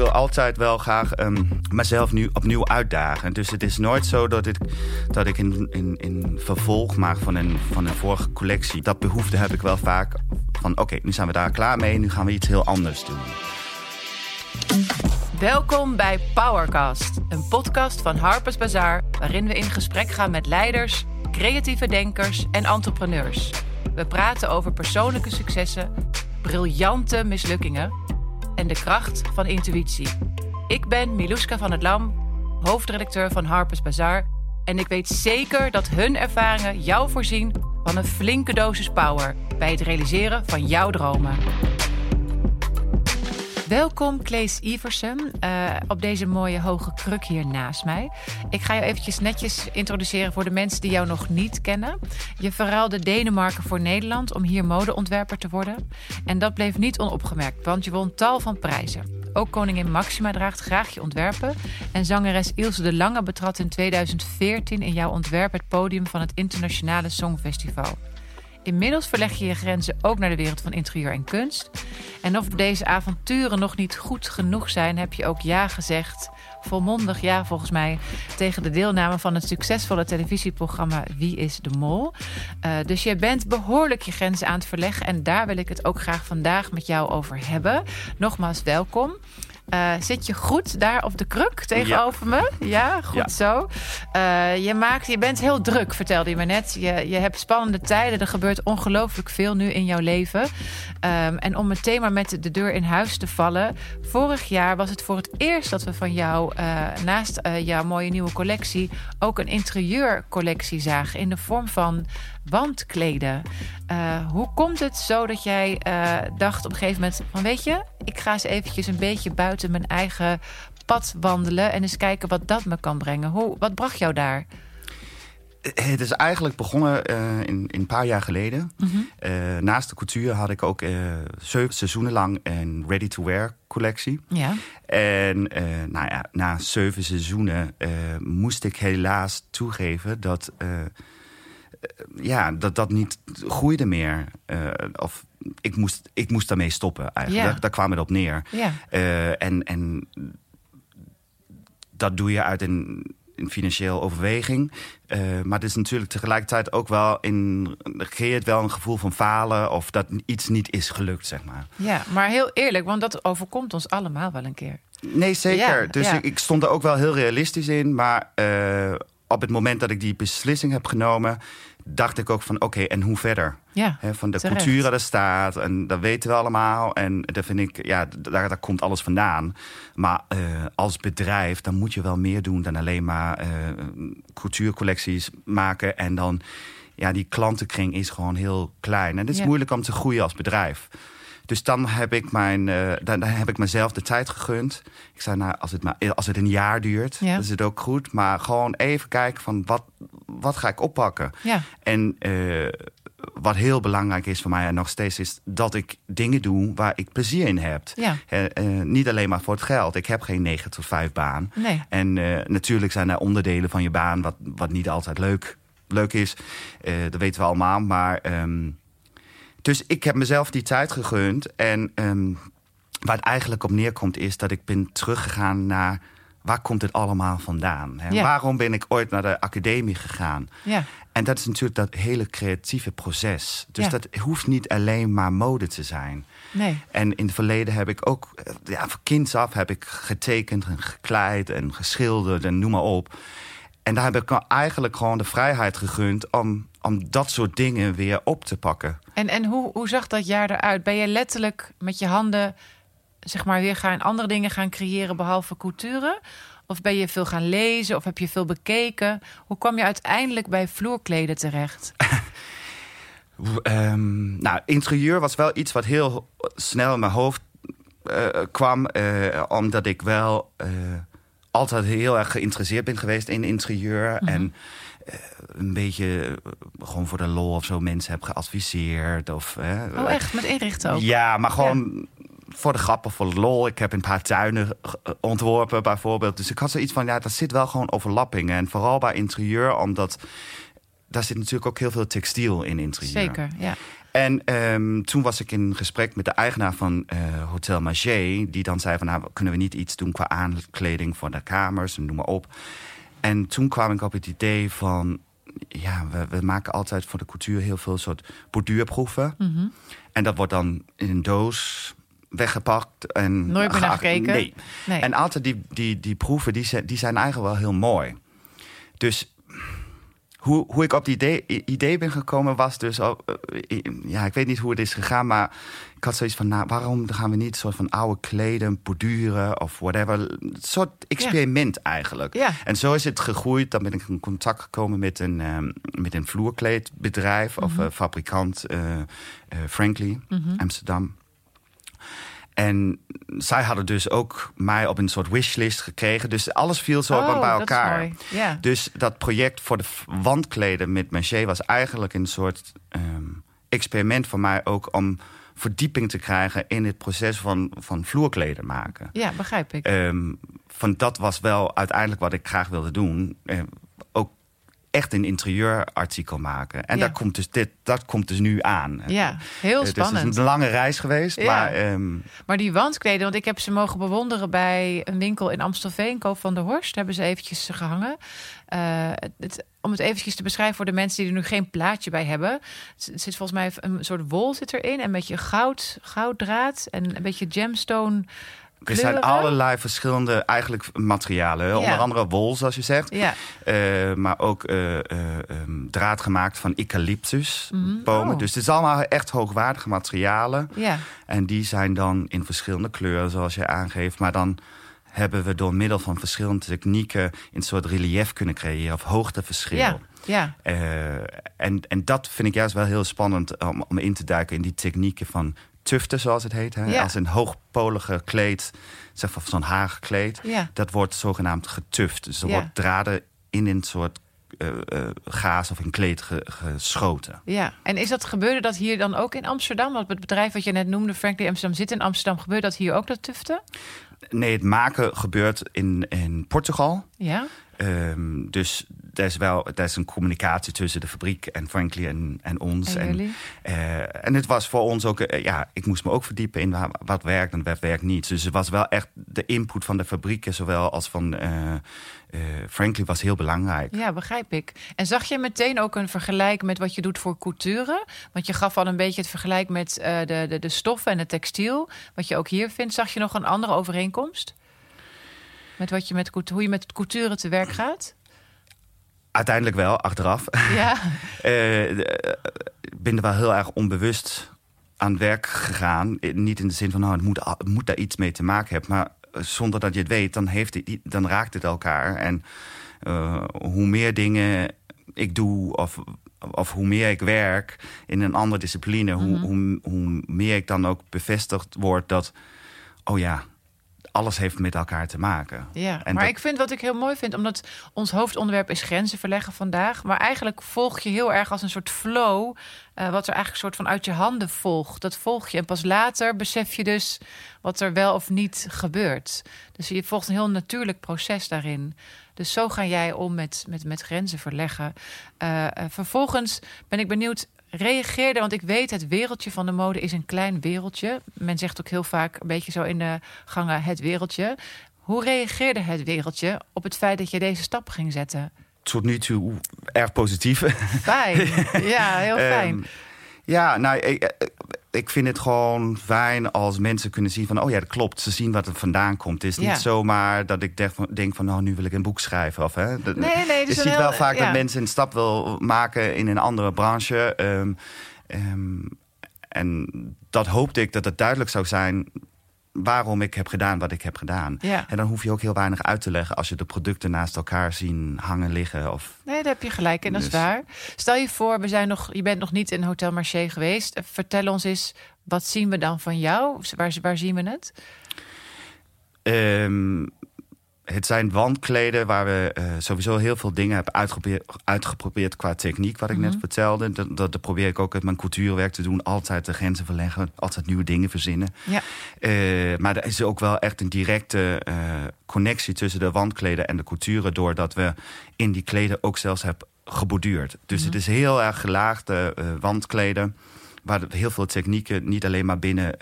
wil altijd wel graag mezelf nu opnieuw uitdagen. Dus het is nooit zo dat ik in vervolg maak van een vorige collectie. Dat behoefte heb ik wel vaak van oké, nu zijn we daar klaar mee. Nu gaan we iets heel anders doen. Welkom bij Powercast, een podcast van Harper's Bazaar, waarin we in gesprek gaan met leiders, creatieve denkers en entrepreneurs. We praten over persoonlijke successen, briljante mislukkingen en de kracht van intuïtie. Ik ben Milouska van het Lam, hoofdredacteur van Harper's Bazaar, en ik weet zeker dat hun ervaringen jou voorzien van een flinke dosis power bij het realiseren van jouw dromen. Welkom Claes Iversen op deze mooie hoge kruk hier naast mij. Ik ga jou eventjes netjes introduceren voor de mensen die jou nog niet kennen. Je verruilde Denemarken voor Nederland om hier modeontwerper te worden. En dat bleef niet onopgemerkt, want je won tal van prijzen. Ook koningin Maxima draagt graag je ontwerpen. En zangeres Ilse de Lange betrad in 2014 in jouw ontwerp het podium van het Internationale Songfestival. Inmiddels verleg je je grenzen ook naar de wereld van interieur en kunst. En of deze avonturen nog niet goed genoeg zijn, heb je ook ja gezegd. Volmondig ja, volgens mij, tegen de deelname van het succesvolle televisieprogramma Wie is de Mol. Dus je bent behoorlijk je grenzen aan het verleggen. En daar wil ik het ook graag vandaag met jou over hebben. Nogmaals, welkom. Zit je goed daar op de kruk tegenover me? Ja, goed zo. Je bent heel druk, vertelde je me net. Je hebt spannende tijden. Er gebeurt ongelooflijk veel nu in jouw leven. En om meteen maar met de deur in huis te vallen. Vorig jaar was het voor het eerst dat we van jou, naast jouw mooie nieuwe collectie, ook een interieurcollectie zagen in de vorm van wandkleden. Hoe komt het zo dat jij dacht op een gegeven moment van, weet je, ik ga eens eventjes een beetje buiten mijn eigen pad wandelen en eens kijken wat dat me kan brengen. Wat bracht jou daar? Het is eigenlijk begonnen een paar jaar geleden. Mm-hmm. Naast de couture had ik ook 7 seizoenen lang een ready-to-wear collectie. Ja. En na 7 seizoenen moest ik helaas toegeven dat dat niet groeide meer. Of ik moest daarmee stoppen eigenlijk. Ja. Daar kwam het op neer. Ja. En dat doe je uit een financieel overweging. Maar het is natuurlijk tegelijkertijd ook wel creëert wel een gevoel van falen of dat iets niet is gelukt, zeg maar. Ja, maar heel eerlijk, want dat overkomt ons allemaal wel een keer. Nee, zeker. Ja, dus ik stond er ook wel heel realistisch in, maar op het moment dat ik die beslissing heb genomen, dacht ik ook van oké, en hoe verder? Ja, he, van de cultuur daar staat en dat weten we allemaal. En daar vind ik, daar komt alles vandaan. Maar als bedrijf, dan moet je wel meer doen dan alleen maar cultuurcollecties maken. En dan, die klantenkring is gewoon heel klein. En het is moeilijk om te groeien als bedrijf. Dus dan heb ik mezelf de tijd gegund. Ik zei, als het een jaar duurt, dan is het ook goed. Maar gewoon even kijken van wat ga ik oppakken. Ja. En wat heel belangrijk is voor mij en nog steeds is dat ik dingen doe waar ik plezier in heb. Ja. Niet alleen maar voor het geld. Ik heb geen 9 tot 5 baan. Nee. En natuurlijk zijn er onderdelen van je baan wat niet altijd leuk is. Dat weten we allemaal, maar dus ik heb mezelf die tijd gegund. En waar het eigenlijk op neerkomt is dat ik ben teruggegaan naar, waar komt het allemaal vandaan? Hè? Ja. Waarom ben ik ooit naar de academie gegaan? Ja. En dat is natuurlijk dat hele creatieve proces. Dus dat hoeft niet alleen maar mode te zijn. Nee. En in het verleden heb ik ook, van kinds af heb ik getekend en gekleid en geschilderd en noem maar op. En daar heb ik eigenlijk gewoon de vrijheid gegund om dat soort dingen weer op te pakken. En hoe zag dat jaar eruit? Ben je letterlijk met je handen, zeg maar, weer gaan andere dingen gaan creëren behalve couture? Of ben je veel gaan lezen? Of heb je veel bekeken? Hoe kwam je uiteindelijk bij vloerkleden terecht? Interieur was wel iets wat heel snel in mijn hoofd kwam. Omdat ik wel altijd heel erg geïnteresseerd ben geweest in interieur. Mm-hmm. En een beetje gewoon voor de lol of zo mensen heb geadviseerd. Of, echt? Met inrichten ook? Ja, maar gewoon voor de grap of voor de lol. Ik heb een paar tuinen ontworpen bijvoorbeeld. Dus ik had zoiets van, daar zit wel gewoon overlappingen. En vooral bij interieur, omdat daar zit natuurlijk ook heel veel textiel in interieur. Zeker, ja. En toen was ik in gesprek met de eigenaar van Hotel Majé, die dan zei van, nou, kunnen we niet iets doen qua aankleding voor de kamers en noem maar op. En toen kwam ik op het idee van, ja, we maken altijd voor de couture heel veel soort borduurproeven. Mm-hmm. En dat wordt dan in een doos weggepakt. En nooit meer naar gekeken? Nee. En altijd die proeven, die zijn eigenlijk wel heel mooi. Dus hoe ik op die idee ben gekomen was dus, ja, ik weet niet hoe het is gegaan, maar ik had zoiets van, nou, waarom gaan we niet soort van oude kleden, borduren of whatever. Een soort experiment eigenlijk. Ja. En zo is het gegroeid. Dan ben ik in contact gekomen met een vloerkleedbedrijf of fabrikant, Frankly Amsterdam. En zij hadden dus ook mij op een soort wishlist gekregen. Dus alles viel zo bij elkaar. Yeah. Dus dat project voor de wandkleden met Maché was eigenlijk een soort experiment voor mij ook om verdieping te krijgen in het proces van vloerkleden maken. Ja, begrijp ik. Van dat was wel uiteindelijk wat ik graag wilde doen. Ook echt een interieurartikel maken. En dat komt dus nu aan. Ja, heel spannend. Dus het is een lange reis geweest. Ja. Maar die wandkleden, want ik heb ze mogen bewonderen bij een winkel in Amstelveen, Koop van de Horst. Daar hebben ze eventjes gehangen. Om het eventjes te beschrijven voor de mensen die er nu geen plaatje bij hebben. Het zit volgens mij een soort wol zit erin. En een beetje gouddraad en een beetje gemstone. Er zijn allerlei verschillende eigenlijk materialen. Ja. Onder andere wol, zoals je zegt. Ja. Maar ook draad gemaakt van eucalyptusbomen. Mm-hmm. Dus het is allemaal echt hoogwaardige materialen. Ja. En die zijn dan in verschillende kleuren, zoals je aangeeft. Maar dan hebben we door middel van verschillende technieken een soort relief kunnen creëren of hoogteverschil. Ja. Ja. En dat vind ik juist wel heel spannend om in te duiken in die technieken van tuften, zoals het heet. Hè? Ja. Als een hoogpolige kleed, zeg maar zo'n haarkleed, dat wordt zogenaamd getuft. Dus er wordt draden in een soort gaas of een kleed geschoten. Ja, en is dat gebeurde dat hier dan ook in Amsterdam? Want het bedrijf wat je net noemde, Frankly Amsterdam, zit in Amsterdam. Gebeurt dat hier ook, dat tuften? Nee, het maken gebeurt in Portugal. Ja. Dus er is een communicatie tussen de fabriek en Frankly en ons. En het was voor ons ook, ik moest me ook verdiepen in wat werkt en wat werkt niet. Dus het was wel echt de input van de fabrieken, zowel als van Frankly was heel belangrijk. Ja, begrijp ik. En zag je meteen ook een vergelijk met wat je doet voor couture? Want je gaf al een beetje het vergelijk met de stoffen en het textiel, wat je ook hier vindt. Zag je nog een andere overeenkomst? Hoe je met couture te werk gaat? Uiteindelijk wel, achteraf. Ja. Ik ben er wel heel erg onbewust aan werk gegaan. Niet in de zin van, nou, het moet daar iets mee te maken hebben. Maar zonder dat je het weet, dan raakt het elkaar. En hoe meer dingen ik doe of hoe meer ik werk in een andere discipline, hoe meer ik dan ook bevestigd word dat, alles heeft met elkaar te maken. Ja, en maar ik vind wat ik heel mooi vind, omdat ons hoofdonderwerp is grenzen verleggen vandaag. Maar eigenlijk volg je heel erg als een soort flow, wat er eigenlijk een soort van uit je handen volgt. Dat volg je en pas later besef je dus wat er wel of niet gebeurt. Dus je volgt een heel natuurlijk proces daarin. Dus zo ga jij om met grenzen verleggen. Vervolgens ben ik benieuwd, reageerde, want ik weet, het wereldje van de mode is een klein wereldje. Men zegt ook heel vaak een beetje zo in de gangen, het wereldje. Hoe reageerde het wereldje op het feit dat je deze stap ging zetten? Tot nu toe erg positief. Fijn, ja, heel fijn. Ik vind het gewoon fijn als mensen kunnen zien van, dat klopt. Ze zien wat er vandaan komt. Het is niet zomaar dat ik denk van, nu wil ik een boek schrijven. Of, hè. Nee. Dus je ziet wel vaak dat mensen een stap wil maken in een andere branche. En dat hoopte ik dat het duidelijk zou zijn waarom ik heb gedaan wat ik heb gedaan. Ja. En dan hoef je ook heel weinig uit te leggen als je de producten naast elkaar zien hangen liggen. Nee, daar heb je gelijk en dat is waar. Stel je voor, je bent nog niet in Hotel Marché geweest. Vertel ons eens, wat zien we dan van jou? Waar zien we het? Het zijn wandkleden waar we sowieso heel veel dingen hebben uitgeprobeerd qua techniek, wat ik net vertelde. Dat probeer ik ook uit mijn cultuurwerk te doen. Altijd de grenzen verleggen, altijd nieuwe dingen verzinnen. Ja. Maar er is ook wel echt een directe connectie tussen de wandkleden en de culturen, doordat we in die kleden ook zelfs hebben geborduurd. Dus het is heel erg gelaagde wandkleden. waar heel veel technieken niet alleen maar binnen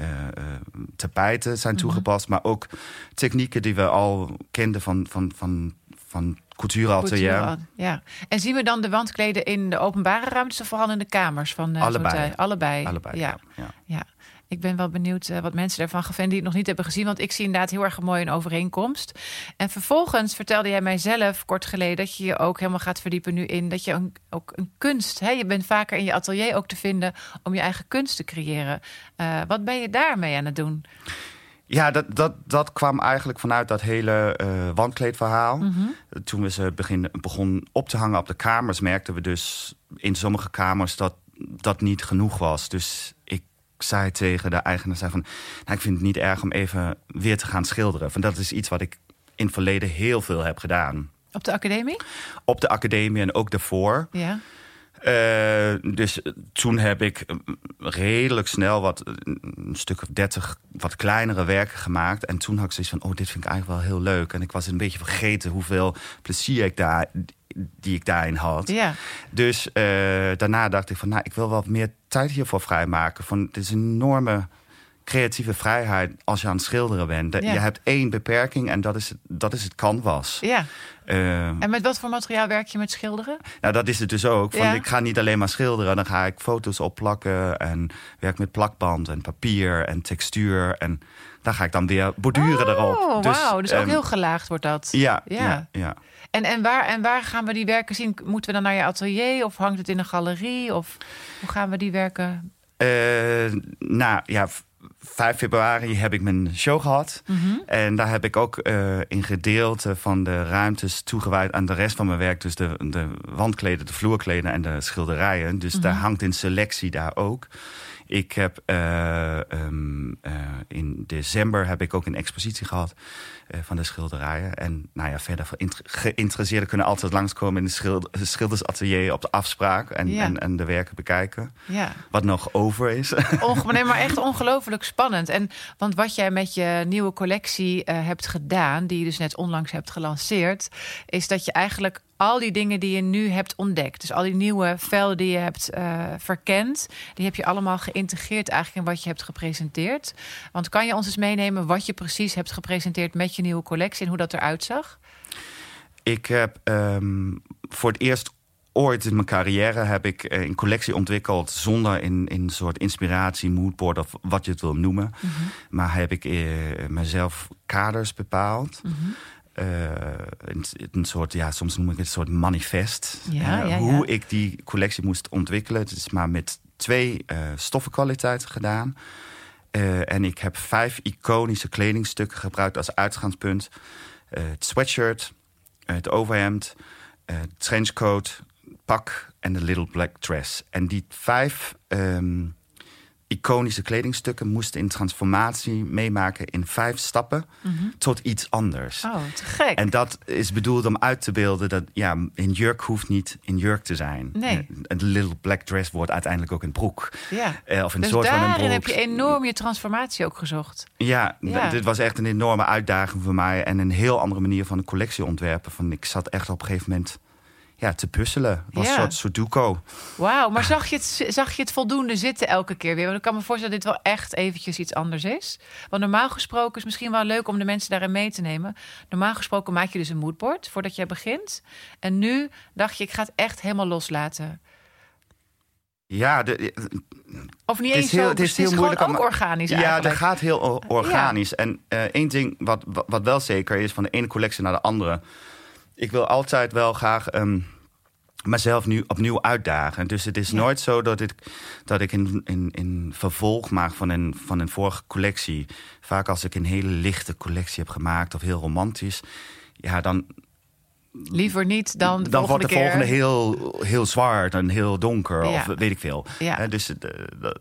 tapijten zijn toegepast, maar ook technieken die we al kenden van Cultuuraltelier. Ja. En zien we dan de wandkleden in de openbare ruimtes of vooral in de kamers van de allebei. Allebei. Ja. Ik ben wel benieuwd wat mensen daarvan vinden die het nog niet hebben gezien. Want ik zie inderdaad heel erg mooi een overeenkomst. En vervolgens vertelde jij mij zelf kort geleden dat je je ook helemaal gaat verdiepen nu in dat je ook een kunst. Hè? Je bent vaker in je atelier ook te vinden om je eigen kunst te creëren. Wat ben je daarmee aan het doen? Ja, dat kwam eigenlijk vanuit dat hele wandkleedverhaal. Mm-hmm. Toen we ze begonnen op te hangen op de kamers, merkten we dus in sommige kamers dat dat niet genoeg was. Dus ik zei tegen de eigenaar van, ik vind het niet erg om even weer te gaan schilderen. Van, dat is iets wat ik in het verleden heel veel heb gedaan. Op de academie? Op de academie en ook daarvoor. Ja. Dus toen heb ik redelijk snel een stuk of 30 wat kleinere werken gemaakt. En toen had ik zoiets van, dit vind ik eigenlijk wel heel leuk. En ik was een beetje vergeten hoeveel plezier ik daarin had. Ja. Dus daarna dacht ik van, ik wil wat meer tijd hiervoor vrijmaken. Van, het is een enorme creatieve vrijheid als je aan het schilderen bent. Ja. Je hebt één beperking en dat is het canvas. Ja. En met wat voor materiaal werk je met schilderen? Nou, dat is het dus ook. Ja. Ik ga niet alleen maar schilderen. Dan ga ik foto's opplakken en werk met plakband en papier en textuur. En daar ga ik dan weer borduren erop. Dus ook heel gelaagd wordt dat. Ja. En waar gaan we die werken zien? Moeten we dan naar je atelier of hangt het in een galerie? Of hoe gaan we die werken? 5 februari heb ik mijn show gehad. Mm-hmm. En daar heb ik ook een gedeelte van de ruimtes toegewijd aan de rest van mijn werk. Dus de wandkleden, de vloerkleden en de schilderijen. Dus daar hangt een selectie daar ook. Ik heb in december heb ik ook een expositie gehad van de schilderijen. En verder geïnteresseerden kunnen altijd langskomen in het schildersatelier op de afspraak en de werken bekijken. Ja. Wat nog over is. Maar echt ongelooflijk spannend. Want wat jij met je nieuwe collectie hebt gedaan, die je dus net onlangs hebt gelanceerd, is dat je eigenlijk al die dingen die je nu hebt ontdekt, dus al die nieuwe velden die je hebt verkend, die heb je allemaal geïntegreerd eigenlijk in wat je hebt gepresenteerd. Want kan je ons eens meenemen wat je precies hebt gepresenteerd met je nieuwe collectie en hoe dat eruit zag? Ik heb voor het eerst ooit in mijn carrière heb ik een collectie ontwikkeld zonder een soort inspiratie, moodboard of wat je het wil noemen. Mm-hmm. Maar heb ik mezelf kaders bepaald. Mm-hmm. Een soort, soms noem ik het een soort manifest. Hoe ik die collectie moest ontwikkelen. Het is maar met 2 stoffenkwaliteiten gedaan. En ik heb 5 iconische kledingstukken gebruikt als uitgangspunt. Het sweatshirt, het overhemd, het trenchcoat, het pak en de little black dress. En die 5 iconische kledingstukken moesten in transformatie meemaken in 5 stappen tot iets anders. Oh, te gek. En dat is bedoeld om uit te beelden dat een jurk hoeft niet een jurk te zijn. Nee. Een little black dress wordt uiteindelijk ook een broek. Ja. Of een soort van een broek. Dus daarin heb je enorm je transformatie ook gezocht. Dit was echt een enorme uitdaging voor mij en een heel andere manier van een collectie ontwerpen. Ik zat echt op een gegeven moment te puzzelen. Het was een soort sudoku. Wauw, maar zag je het voldoende zitten elke keer weer? Want ik kan me voorstellen dat dit wel echt eventjes iets anders is. Want normaal gesproken is het misschien wel leuk om de mensen daarin mee te nemen. Normaal gesproken maak je dus een moodboard voordat jij begint. En nu dacht je, ik ga het echt helemaal loslaten. Ja, of niet eens zo. Het is heel moeilijk, ook organisch eigenlijk. Ja, dat gaat heel organisch. Ja. En één ding wat wel zeker is, van de ene collectie naar de andere, ik wil altijd wel graag mezelf nu opnieuw uitdagen. Dus het is nooit zo dat ik een vervolg maak van een vorige collectie. Vaak als ik een hele lichte collectie heb gemaakt of heel romantisch, dan liever niet dan de volgende keer. Dan wordt de volgende heel, heel zwaar en heel donker of weet ik veel. Ja. Dus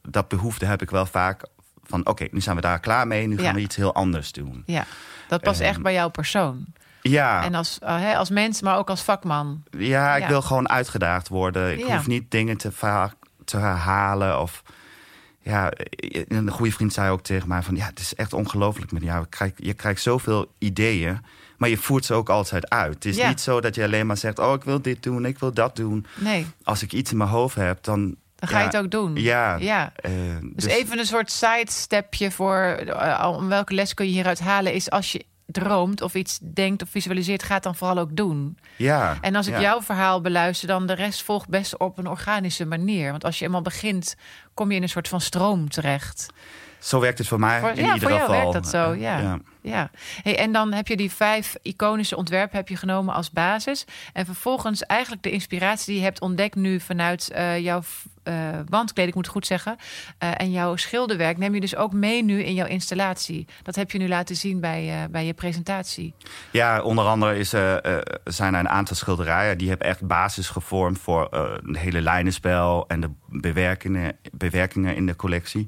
dat behoefte heb ik wel vaak van oké, nu zijn we daar klaar mee. Nu gaan we iets heel anders doen. Ja, dat past echt bij jouw persoon. Ja. En als mens, maar ook als vakman. Ja, ik wil gewoon uitgedaagd worden. Ik hoef niet dingen te vaak te herhalen. Of, een goede vriend zei ook tegen mij van, het is echt ongelooflijk met jou. Je krijgt zoveel ideeën, maar je voert ze ook altijd uit. Het is niet zo dat je alleen maar zegt, ik wil dit doen, ik wil dat doen. Nee. Als ik iets in mijn hoofd heb, dan Dan ga je het ook doen. Ja. Dus even een soort sidestepje voor... om welke les kun je hieruit halen... is als je droomt of iets denkt of visualiseert... ga het dan vooral ook doen. Ja. En als ik jouw verhaal beluister... dan de rest volgt best op een organische manier. Want als je eenmaal begint... kom je in een soort van stroom terecht. Zo werkt het voor mij in ieder geval. Voor jou werkt dat zo, ja. Hey, en dan heb je die 5 iconische ontwerpen heb je genomen als basis. En vervolgens eigenlijk de inspiratie die je hebt ontdekt nu... vanuit jouw wandkleding, ik moet het goed zeggen... en jouw schilderwerk neem je dus ook mee nu in jouw installatie. Dat heb je nu laten zien bij je presentatie. Ja, onder andere zijn er een aantal schilderijen... die hebben echt basis gevormd voor het hele lijnenspel... en de bewerkingen in de collectie.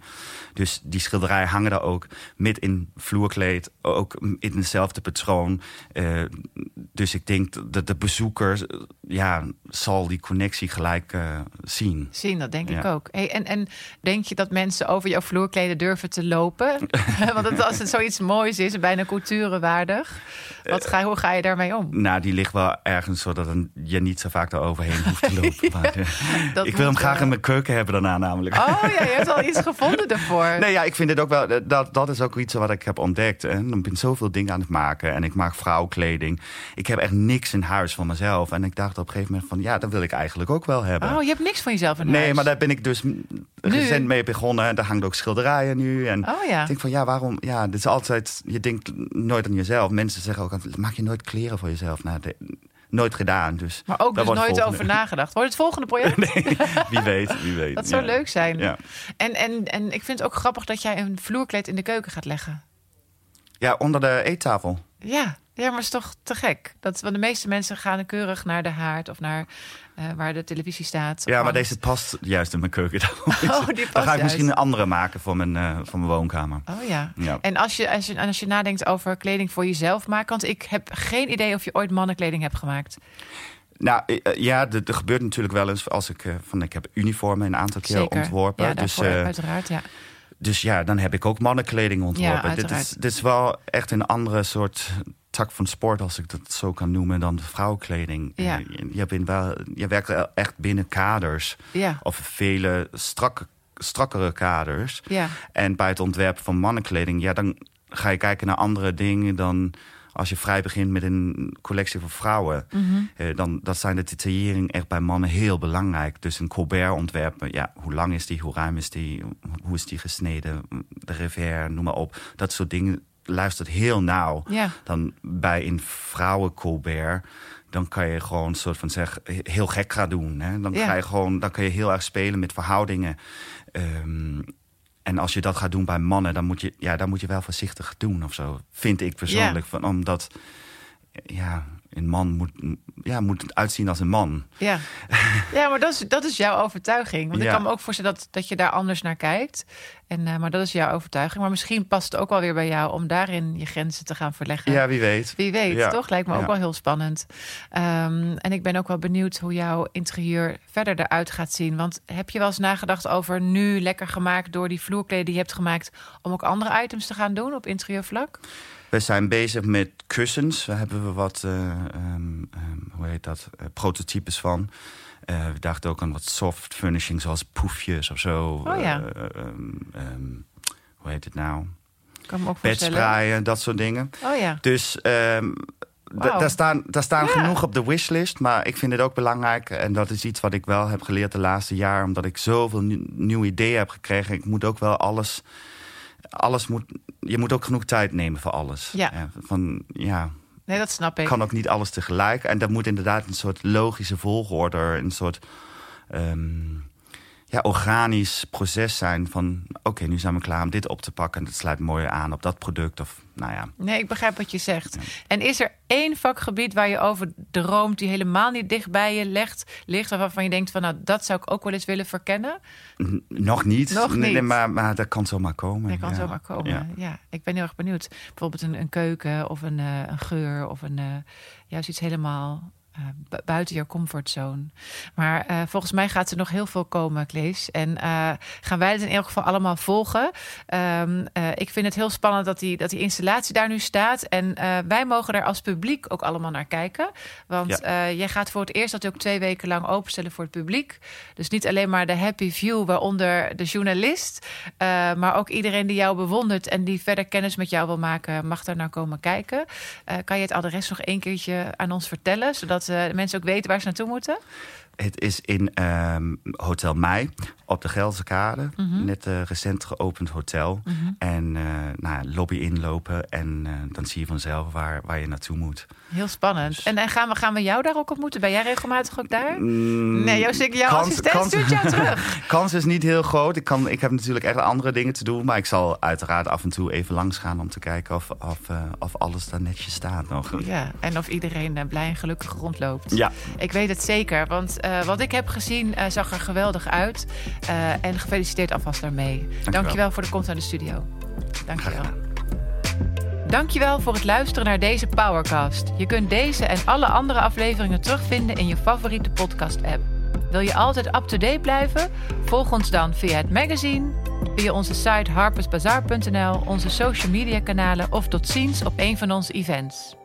Dus die schilderijen hangen daar ook midden in vloerkleed... ook in hetzelfde patroon. Dus ik denk dat de bezoeker... zal die connectie gelijk zien. Dat denk ik ook. Hey, en denk je dat mensen over jouw vloerkleden durven te lopen? Want als het zoiets moois is, bijna culturenwaardig... hoe ga je daarmee om? Nou, die ligt wel ergens zodat je niet zo vaak eroverheen hoeft te lopen. Ik wil hem graag in mijn keuken hebben daarna namelijk. Oh ja, je hebt al iets gevonden daarvoor. Nee, ik vind het ook wel... Dat is ook iets wat ik heb ontdekt. En ik ben zoveel dingen aan het maken. En ik maak vrouwkleding. Ik heb echt niks in huis van mezelf. En ik dacht op een gegeven moment van... dat wil ik eigenlijk ook wel hebben. Oh, je hebt niks van jezelf in huis? Nee, maar daar ben ik dus recent mee begonnen. En daar hangen ook schilderijen nu. En ik denk van, waarom? Ja, dit is altijd... Je denkt nooit aan jezelf. Mensen zeggen ook, maak je nooit kleren voor jezelf? Nou, nooit gedaan. Dus maar ook dus nooit over nagedacht. Wordt het volgende project? Nee, wie weet. Dat zou leuk zijn. Ja. En ik vind het ook grappig dat jij een vloerkleed in de keuken gaat leggen. Ja, onder de eettafel. Ja, maar het is toch te gek. Want de meeste mensen gaan keurig naar de haard... of naar waar de televisie staat. Ja, maar deze past juist in mijn keuken. Dan ga ik misschien een andere maken voor mijn woonkamer. Oh ja. En als je nadenkt over kleding voor jezelf maken... want ik heb geen idee of je ooit mannenkleding hebt gemaakt... Nou, ja, er gebeurt natuurlijk wel eens... als ik heb uniformen een aantal keer ontworpen. Ja, daarvoor, dus, uiteraard, ja. Dus ja, dan heb ik ook mannenkleding ontworpen. Ja, dit is wel echt een andere soort tak van sport... als ik dat zo kan noemen, dan vrouwenkleding. Ja. Je werkt echt binnen kaders. Ja. Of vele strakkere kaders. Ja. En bij het ontwerpen van mannenkleding... dan ga je kijken naar andere dingen dan... Als je vrij begint met een collectie voor vrouwen... Mm-hmm. Dan zijn de detailleringen echt bij mannen heel belangrijk. Dus een Colbert ontwerpen, hoe lang is die, hoe ruim is die... hoe is die gesneden, de revers, noem maar op. Dat soort dingen luistert heel nauw. Yeah. Dan bij een vrouwen Colbert... dan kan je gewoon een soort van heel gek gaan doen. Hè? Dan ga je gewoon, dan kan je heel erg spelen met verhoudingen... En als je dat gaat doen bij mannen, dan moet je wel voorzichtig doen of zo. Vind ik persoonlijk. Yeah. Omdat een man moet het uitzien als een man. Ja, maar dat is jouw overtuiging. Want ik kan me ook voorstellen dat je daar anders naar kijkt. Maar dat is jouw overtuiging. Maar misschien past het ook wel weer bij jou... om daarin je grenzen te gaan verleggen. Ja, wie weet. Wie weet, toch? Lijkt me ook wel heel spannend. En ik ben ook wel benieuwd hoe jouw interieur verder eruit gaat zien. Want heb je wel eens nagedacht over nu lekker gemaakt... door die vloerkleden die je hebt gemaakt... om ook andere items te gaan doen op interieurvlak? We zijn bezig met kussens. Daar hebben we wat prototypes van... we dachten ook aan wat soft furnishing, zoals poefjes of zo. Oh ja. Hoe heet het nou? Kan me ook bedsprayen, dat soort dingen. Oh ja. Dus daar staan genoeg op de wishlist. Maar ik vind het ook belangrijk. En dat is iets wat ik wel heb geleerd de laatste jaar. Omdat ik zoveel nieuwe ideeën heb gekregen. Ik moet ook wel je moet ook genoeg tijd nemen voor alles. Ja. Nee, dat snap ik. Kan ook niet alles tegelijk. En dat moet inderdaad een soort logische volgorde... een soort organisch proces zijn van... oké, nu zijn we klaar om dit op te pakken... en dat sluit mooi aan op dat product. Of, Nee, ik begrijp wat je zegt. Ja. En is er één vakgebied waar je over droomt... die helemaal niet dicht bij je ligt... waarvan je denkt van dat zou ik ook wel eens willen verkennen? Nog niet. Nee, maar dat kan zomaar komen. Dat kan zomaar komen, ja. Ik ben heel erg benieuwd. Bijvoorbeeld een keuken of een geur of juist iets helemaal... buiten jouw comfortzone. Maar volgens mij gaat er nog heel veel komen, Claes. En gaan wij het in elk geval allemaal volgen. Ik vind het heel spannend dat die installatie daar nu staat. En wij mogen er als publiek ook allemaal naar kijken. Want jij gaat voor het eerst dat ook 2 weken lang openstellen voor het publiek. Dus niet alleen maar de happy view, waaronder de journalist. Maar ook iedereen die jou bewondert en die verder kennis met jou wil maken, mag daar naar komen kijken. Kan je het adres nog 1 keertje aan ons vertellen, zodat de mensen ook weten waar ze naartoe moeten? Het is in Hotel Mei op de Gelderse Kade. Mm-hmm. Net recent geopend hotel. Mm-hmm. En lobby inlopen en dan zie je vanzelf waar je naartoe moet. Heel spannend. Dus... En gaan we jou daar ook ontmoeten? Ben jij regelmatig ook daar? Nee, jouw assistent stuurt jou terug. Kans is niet heel groot. Ik heb natuurlijk echt andere dingen te doen. Maar ik zal uiteraard af en toe even langs gaan om te kijken of alles daar netjes staat nog. Ja, en of iedereen blij en gelukkig rondloopt. Ja. Ik weet het zeker, want... wat ik heb gezien zag er geweldig uit. En gefeliciteerd alvast daarmee. Dankjewel voor de komst naar de studio. Dankjewel. Dankjewel voor het luisteren naar deze Powercast. Je kunt deze en alle andere afleveringen terugvinden in je favoriete podcast-app. Wil je altijd up-to-date blijven? Volg ons dan via het magazine, via onze site harpersbazaar.nl, onze social media kanalen of tot ziens op een van onze events.